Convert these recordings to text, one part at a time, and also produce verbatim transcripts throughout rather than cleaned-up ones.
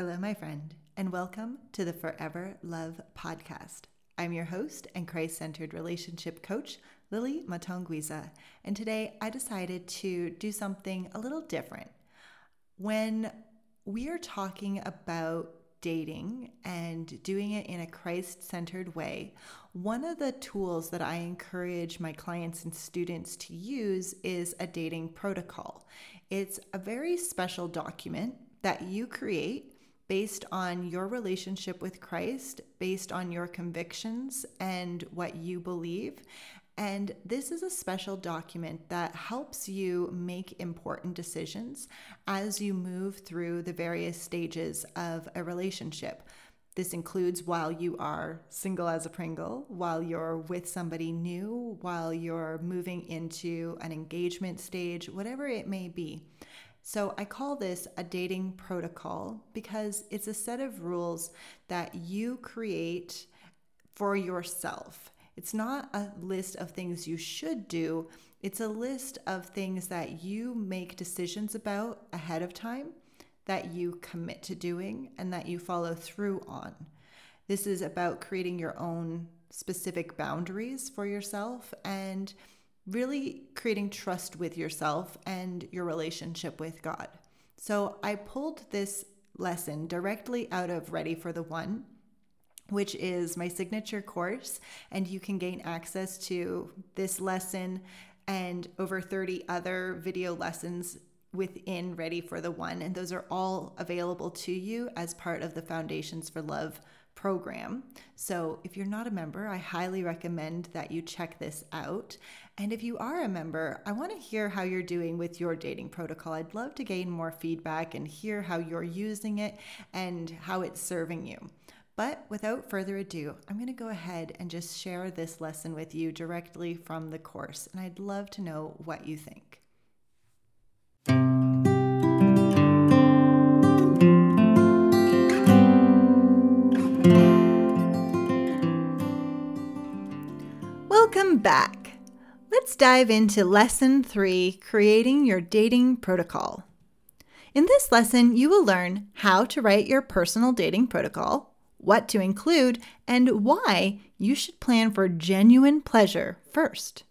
Hello, my friend, and welcome to the Forever Love Podcast. I'm your host and Christ-centered relationship coach, Lily Matonguiza, and today I decided to do something a little different. When we are talking about dating and doing it in a Christ-centered way, one of the tools that I encourage my clients and students to use is a dating protocol. It's a very special document that you create based on your relationship with Christ, based on your convictions and what you believe. And this is a special document that helps you make important decisions as you move through the various stages of a relationship. This includes while you are single as a Pringle, while you're with somebody new, while you're moving into an engagement stage, whatever it may be. So I call this a dating protocol because it's a set of rules that you create for yourself. It's not a list of things you should do. It's a list of things that you make decisions about ahead of time, that you commit to doing, and that you follow through on. This is about creating your own specific boundaries for yourself and really creating trust with yourself and your relationship with God. So I pulled this lesson directly out of Ready for the One, which is my signature course, and you can gain access to this lesson and over thirty other video lessons within Ready for the One, and those are all available to you as part of the Foundations for Love program. So if you're not a member, I highly recommend that you check this out. And if you are a member, I want to hear how you're doing with your dating protocol. I'd love to gain more feedback and hear how you're using it and how it's serving you. But without further ado, I'm going to go ahead and just share this lesson with you directly from the course, and I'd love to know what you think. Welcome back. Let's dive into lesson three, creating your dating protocol. In this lesson, you will learn how to write your personal dating protocol, what to include, and why you should plan for genuine pleasure first.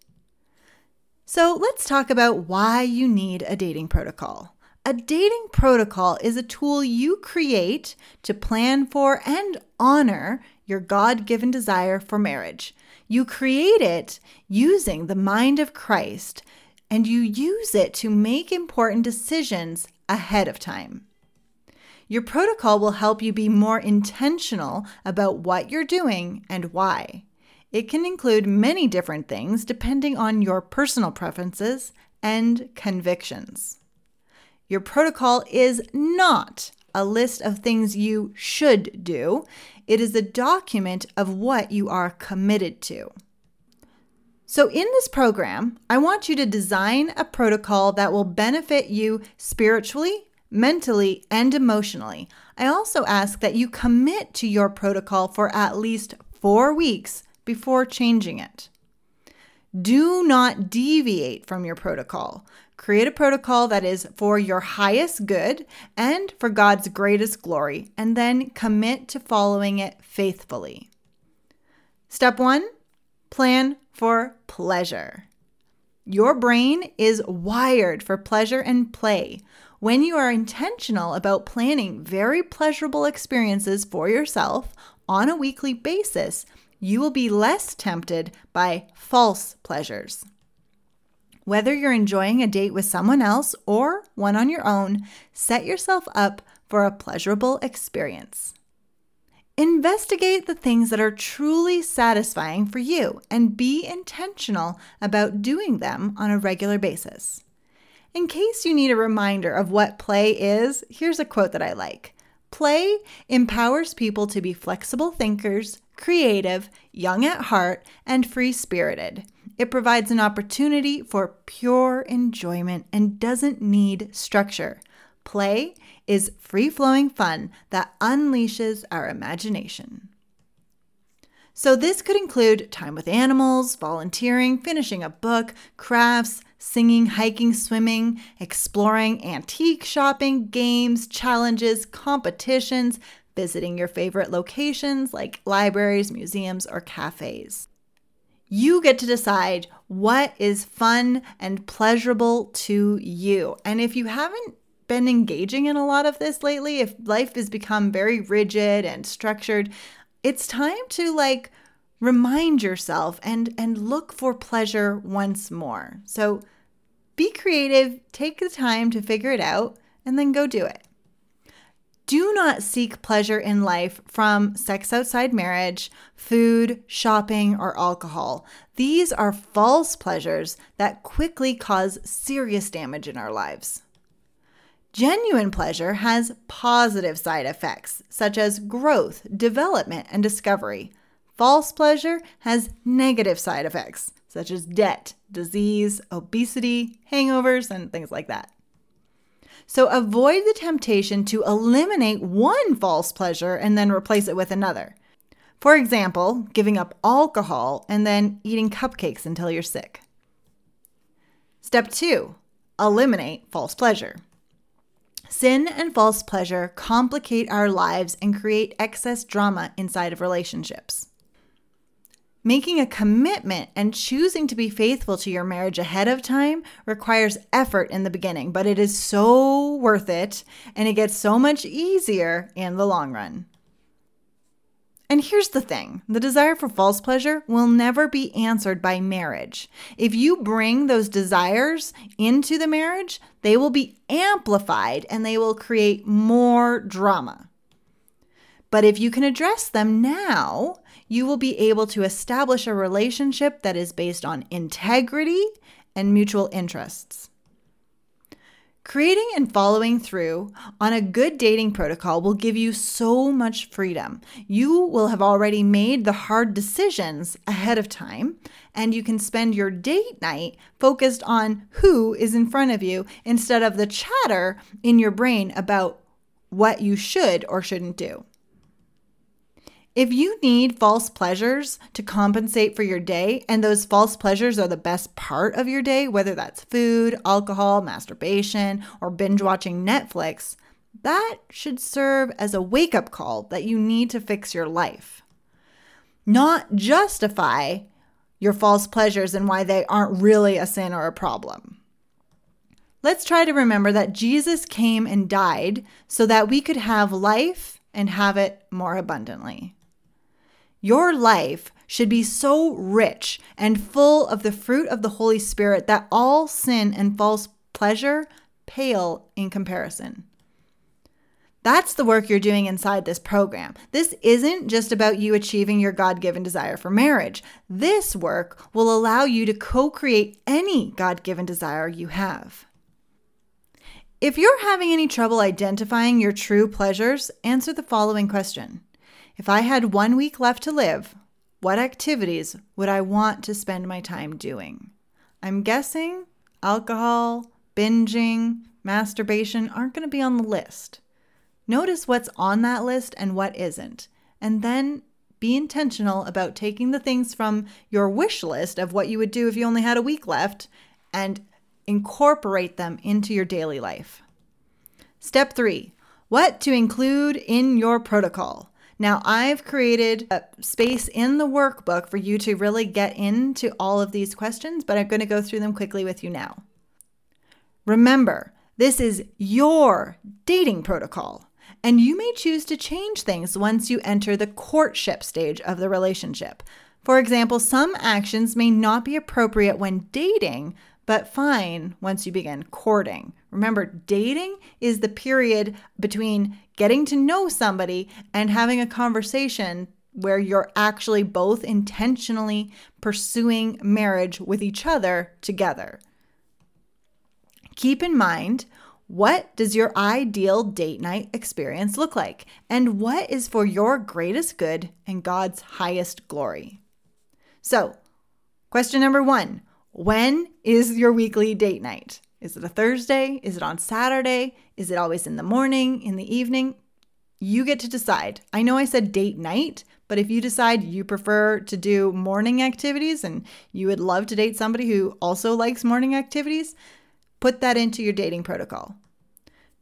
So let's talk about why you need a dating protocol. A dating protocol is a tool you create to plan for and honor your God-given desire for marriage. You create it using the mind of Christ, and you use it to make important decisions ahead of time. Your protocol will help you be more intentional about what you're doing and why. It can include many different things depending on your personal preferences and convictions. Your protocol is not a list of things you should do. It is a document of what you are committed to. So in this program, I want you to design a protocol that will benefit you spiritually, mentally, and emotionally. I also ask that you commit to your protocol for at least four weeks before changing it. Do not deviate from your protocol. Create a protocol that is for your highest good and for God's greatest glory, and then commit to following it faithfully. Step one, plan for pleasure. Your brain is wired for pleasure and play. When you are intentional about planning very pleasurable experiences for yourself on a weekly basis, you will be less tempted by false pleasures. Whether you're enjoying a date with someone else or one on your own, set yourself up for a pleasurable experience. Investigate the things that are truly satisfying for you and be intentional about doing them on a regular basis. In case you need a reminder of what play is, here's a quote that I like. Play empowers people to be flexible thinkers, creative, young at heart, and free-spirited. It provides an opportunity for pure enjoyment and doesn't need structure. Play is free-flowing fun that unleashes our imagination. So this could include time with animals, volunteering, finishing a book, crafts, singing, hiking, swimming, exploring, antique shopping, games, challenges, competitions, visiting your favorite locations like libraries, museums, or cafes. You get to decide what is fun and pleasurable to you. And if you haven't been engaging in a lot of this lately, if life has become very rigid and structured, it's time to like remind yourself and, and look for pleasure once more. So be creative, take the time to figure it out, and then go do it. Do not seek pleasure in life from sex outside marriage, food, shopping, or alcohol. These are false pleasures that quickly cause serious damage in our lives. Genuine pleasure has positive side effects, such as growth, development, and discovery. False pleasure has negative side effects, such as debt, disease, obesity, hangovers, and things like that. So avoid the temptation to eliminate one false pleasure and then replace it with another. For example, giving up alcohol and then eating cupcakes until you're sick. Step two, eliminate false pleasure. Sin and false pleasure complicate our lives and create excess drama inside of relationships. Making a commitment and choosing to be faithful to your marriage ahead of time requires effort in the beginning, but it is so worth it, and it gets so much easier in the long run. And here's the thing, the desire for false pleasure will never be answered by marriage. If you bring those desires into the marriage, they will be amplified and they will create more drama. But if you can address them now, you will be able to establish a relationship that is based on integrity and mutual interests. Creating and following through on a good dating protocol will give you so much freedom. You will have already made the hard decisions ahead of time, and you can spend your date night focused on who is in front of you instead of the chatter in your brain about what you should or shouldn't do. If you need false pleasures to compensate for your day, and those false pleasures are the best part of your day, whether that's food, alcohol, masturbation, or binge watching Netflix, that should serve as a wake-up call that you need to fix your life. Not justify your false pleasures and why they aren't really a sin or a problem. Let's try to remember that Jesus came and died so that we could have life and have it more abundantly. Your life should be so rich and full of the fruit of the Holy Spirit that all sin and false pleasure pale in comparison. That's the work you're doing inside this program. This isn't just about you achieving your God-given desire for marriage. This work will allow you to co-create any God-given desire you have. If you're having any trouble identifying your true pleasures, answer the following question. If I had one week left to live, what activities would I want to spend my time doing? I'm guessing alcohol, binging, masturbation aren't going to be on the list. Notice what's on that list and what isn't, and then be intentional about taking the things from your wish list of what you would do if you only had a week left and incorporate them into your daily life. Step three, what to include in your protocol. Now, I've created a space in the workbook for you to really get into all of these questions, but I'm going to go through them quickly with you now. Remember, this is your dating protocol, and you may choose to change things once you enter the courtship stage of the relationship. For example, some actions may not be appropriate when dating, but fine once you begin courting. Remember, dating is the period between getting to know somebody and having a conversation where you're actually both intentionally pursuing marriage with each other together. Keep in mind, what does your ideal date night experience look like? And what is for your greatest good and God's highest glory? So, question number one. When is your weekly date night? Is it a Thursday? Is it on Saturday? Is it always in the morning, in the evening? You get to decide. I know I said date night, but if you decide you prefer to do morning activities and you would love to date somebody who also likes morning activities, put that into your dating protocol.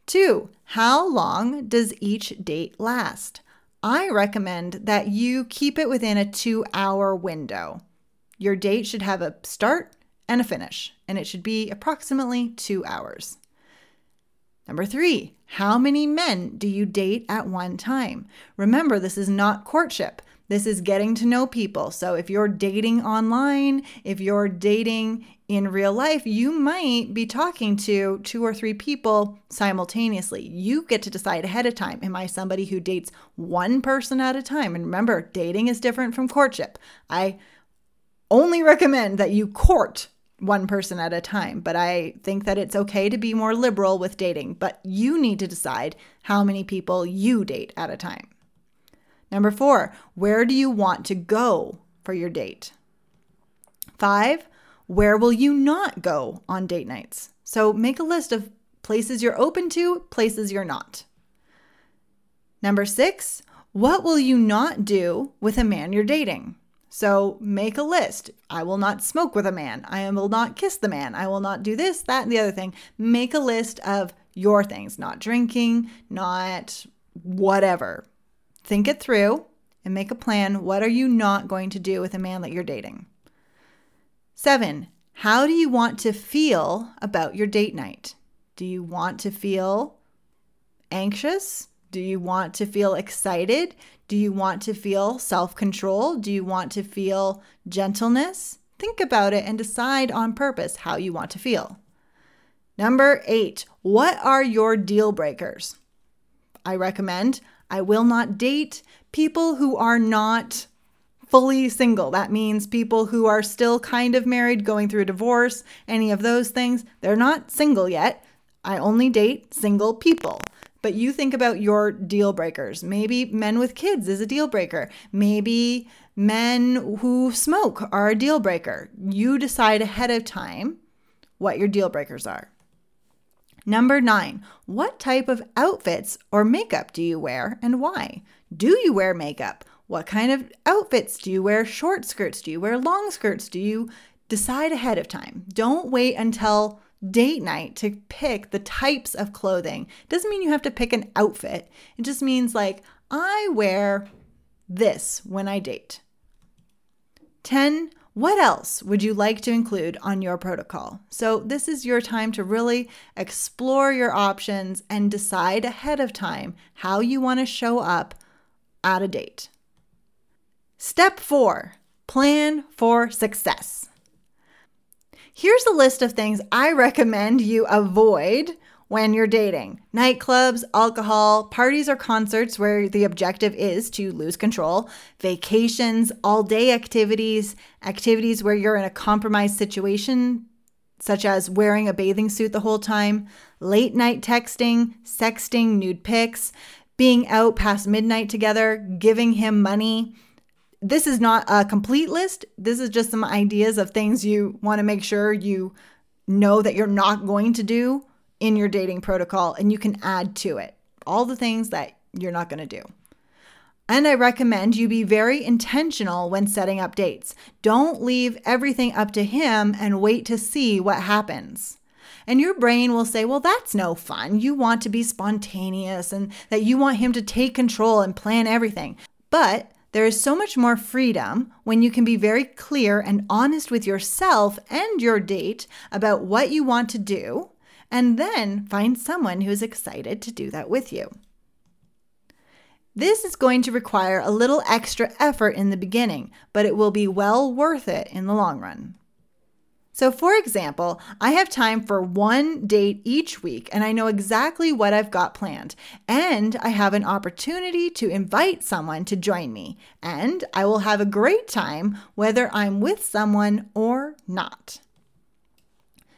Two, how long does each date last? I recommend that you keep it within a two-hour window. Your date should have a start and a finish, and it should be approximately two hours. Number three, how many men do you date at one time? Remember, this is not courtship. This is getting to know people. So if you're dating online, if you're dating in real life, you might be talking to two or three people simultaneously. You get to decide ahead of time. Am I somebody who dates one person at a time? And remember, dating is different from courtship. I only recommend that you court one person at a time, but I think that it's okay to be more liberal with dating, but you need to decide how many people you date at a time. Number four, where do you want to go for your date? Five, where will you not go on date nights? So make a list of places you're open to, places you're not. Number six, what will you not do with a man you're dating? So make a list. I will not smoke with a man. I will not kiss the man. I will not do this, that, and the other thing. Make a list of your things, not drinking, not whatever. Think it through and make a plan. What are you not going to do with a man that you're dating? Seven, how do you want to feel about your date night? Do you want to feel anxious? Do you want to feel excited? Do you want to feel self-control? Do you want to feel gentleness? Think about it and decide on purpose how you want to feel. Number eight, what are your deal breakers? I recommend I will not date people who are not fully single. That means people who are still kind of married, going through a divorce, any of those things. They're not single yet. I only date single people. But you think about your deal breakers. Maybe men with kids is a deal breaker. Maybe men who smoke are a deal breaker. You decide ahead of time what your deal breakers are. Number nine, what type of outfits or makeup do you wear and why? Do you wear makeup? What kind of outfits do you wear? Short skirts? Do you wear long skirts? Do you decide ahead of time? Don't wait until date night to pick the types of clothing. Doesn't mean you have to pick an outfit. It just means like, I wear this when I date. ten. What else would you like to include on your protocol? So this is your time to really explore your options and decide ahead of time how you want to show up at a date. Step four, plan for success. Here's a list of things I recommend you avoid when you're dating. Nightclubs, alcohol, parties or concerts where the objective is to lose control, vacations, all-day activities, activities where you're in a compromised situation, such as wearing a bathing suit the whole time, late-night texting, sexting, nude pics, being out past midnight together, giving him money. This is not a complete list. This is just some ideas of things you want to make sure you know that you're not going to do in your dating protocol, and you can add to it all the things that you're not going to do. And I recommend you be very intentional when setting up dates. Don't leave everything up to him and wait to see what happens. And your brain will say, well, that's no fun. You want to be spontaneous and that you want him to take control and plan everything. But there is so much more freedom when you can be very clear and honest with yourself and your date about what you want to do, and then find someone who is excited to do that with you. This is going to require a little extra effort in the beginning, but it will be well worth it in the long run. So for example, I have time for one date each week and I know exactly what I've got planned, and I have an opportunity to invite someone to join me, and I will have a great time whether I'm with someone or not.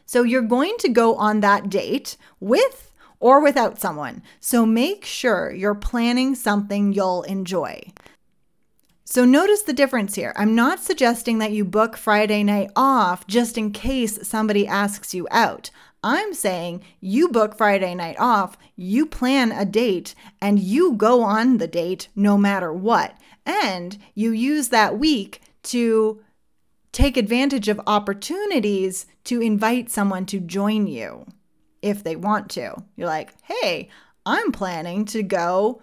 So you're going to go on that date with or without someone. So make sure you're planning something you'll enjoy. So notice the difference here. I'm not suggesting that you book Friday night off just in case somebody asks you out. I'm saying you book Friday night off, you plan a date, and you go on the date no matter what. And you use that week to take advantage of opportunities to invite someone to join you if they want to. You're like, hey, I'm planning to go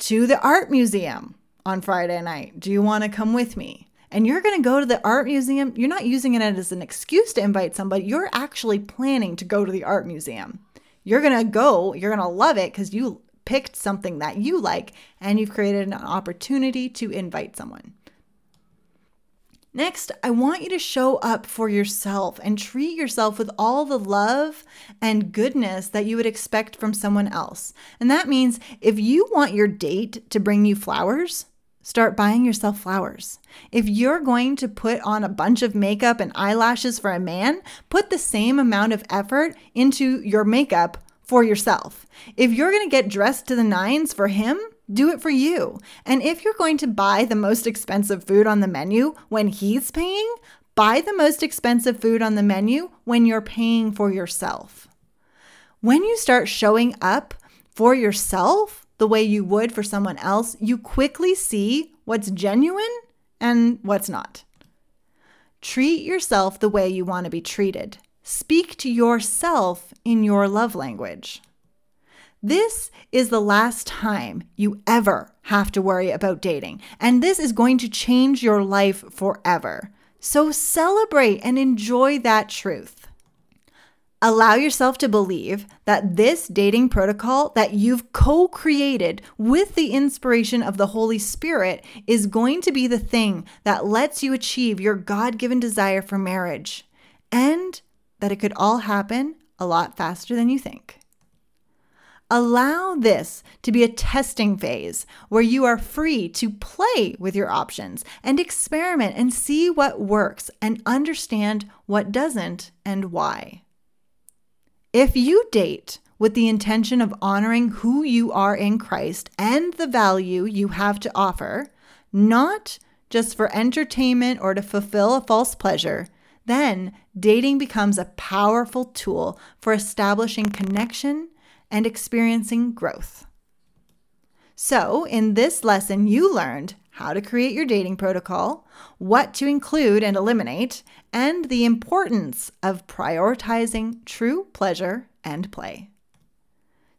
to the art museum on Friday night. Do you want to come with me? And you're going to go to the art museum. You're not using it as an excuse to invite somebody. You're actually planning to go to the art museum. You're going to go. You're going to love it because you picked something that you like and you've created an opportunity to invite someone. Next, I want you to show up for yourself and treat yourself with all the love and goodness that you would expect from someone else. And that means if you want your date to bring you flowers, start buying yourself flowers. If you're going to put on a bunch of makeup and eyelashes for a man, put the same amount of effort into your makeup for yourself. If you're going to get dressed to the nines for him, do it for you. And if you're going to buy the most expensive food on the menu when he's paying, buy the most expensive food on the menu when you're paying for yourself. When you start showing up for yourself the way you would for someone else, you quickly see what's genuine and what's not. Treat yourself the way you want to be treated. Speak to yourself in your love language. This is the last time you ever have to worry about dating, and this is going to change your life forever. So celebrate and enjoy that truth. Allow yourself to believe that this dating protocol that you've co-created with the inspiration of the Holy Spirit is going to be the thing that lets you achieve your God-given desire for marriage, and that it could all happen a lot faster than you think. Allow this to be a testing phase where you are free to play with your options and experiment and see what works and understand what doesn't and why. If you date with the intention of honoring who you are in Christ and the value you have to offer, not just for entertainment or to fulfill a false pleasure, then dating becomes a powerful tool for establishing connection and experiencing growth. So in this lesson, you learned how to create your dating protocol, what to include and eliminate, and the importance of prioritizing true pleasure and play.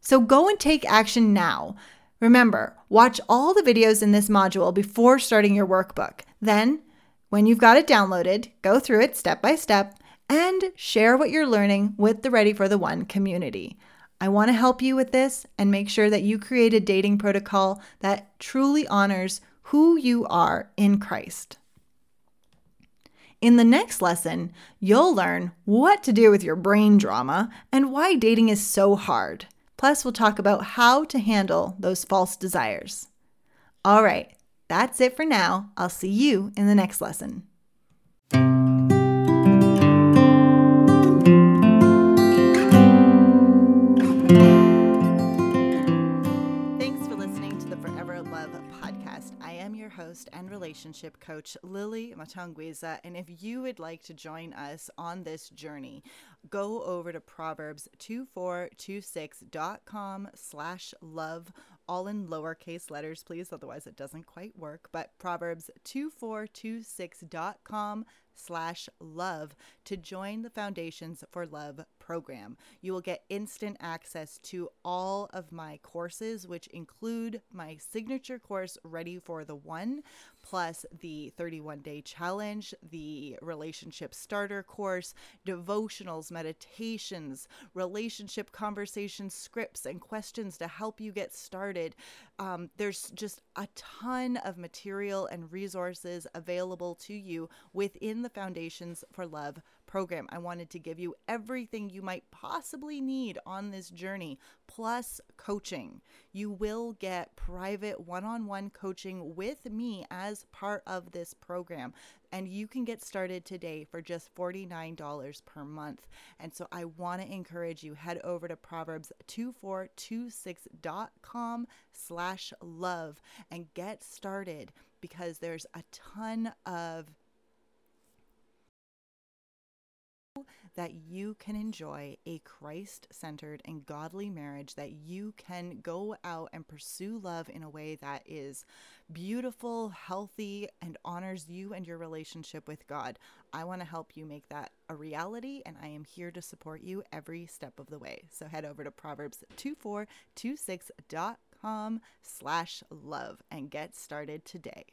So go and take action now. Remember, watch all the videos in this module before starting your workbook. Then, when you've got it downloaded, go through it step by step and share what you're learning with the Ready for the One community. I want to help you with this and make sure that you create a dating protocol that truly honors who you are in Christ. In the next lesson, you'll learn what to do with your brain drama and why dating is so hard. Plus, we'll talk about how to handle those false desires. All right, that's it for now. I'll see you in the next lesson. Host and relationship coach Lily Matonguiza, and if you would like to join us on this journey, go over to proverbs two four two six dot com slash love, all in lowercase letters, please, otherwise it doesn't quite work, but proverbs two four two six dot com slash love to join the Foundations for Love program. You will get instant access to all of my courses, which include my signature course, Ready for the One, plus the thirty-one day challenge, the relationship starter course, devotionals, meditations, relationship conversation scripts and questions to help you get started. Um, there's just a ton of material and resources available to you within the Foundations for Love program. I wanted to give you everything you might possibly need on this journey, plus coaching. You will get private one-on-one coaching with me as part of this program, and you can get started today for just forty-nine dollars per month. And so I want to encourage you, head over to proverbs two four two six dot com slash love and get started, because there's a ton of that you can enjoy a Christ-centered and godly marriage, that you can go out and pursue love in a way that is beautiful, healthy, and honors you and your relationship with God. I want to help you make that a reality, and I am here to support you every step of the way. So head over to Proverbs two four two six dot com slash love and get started today.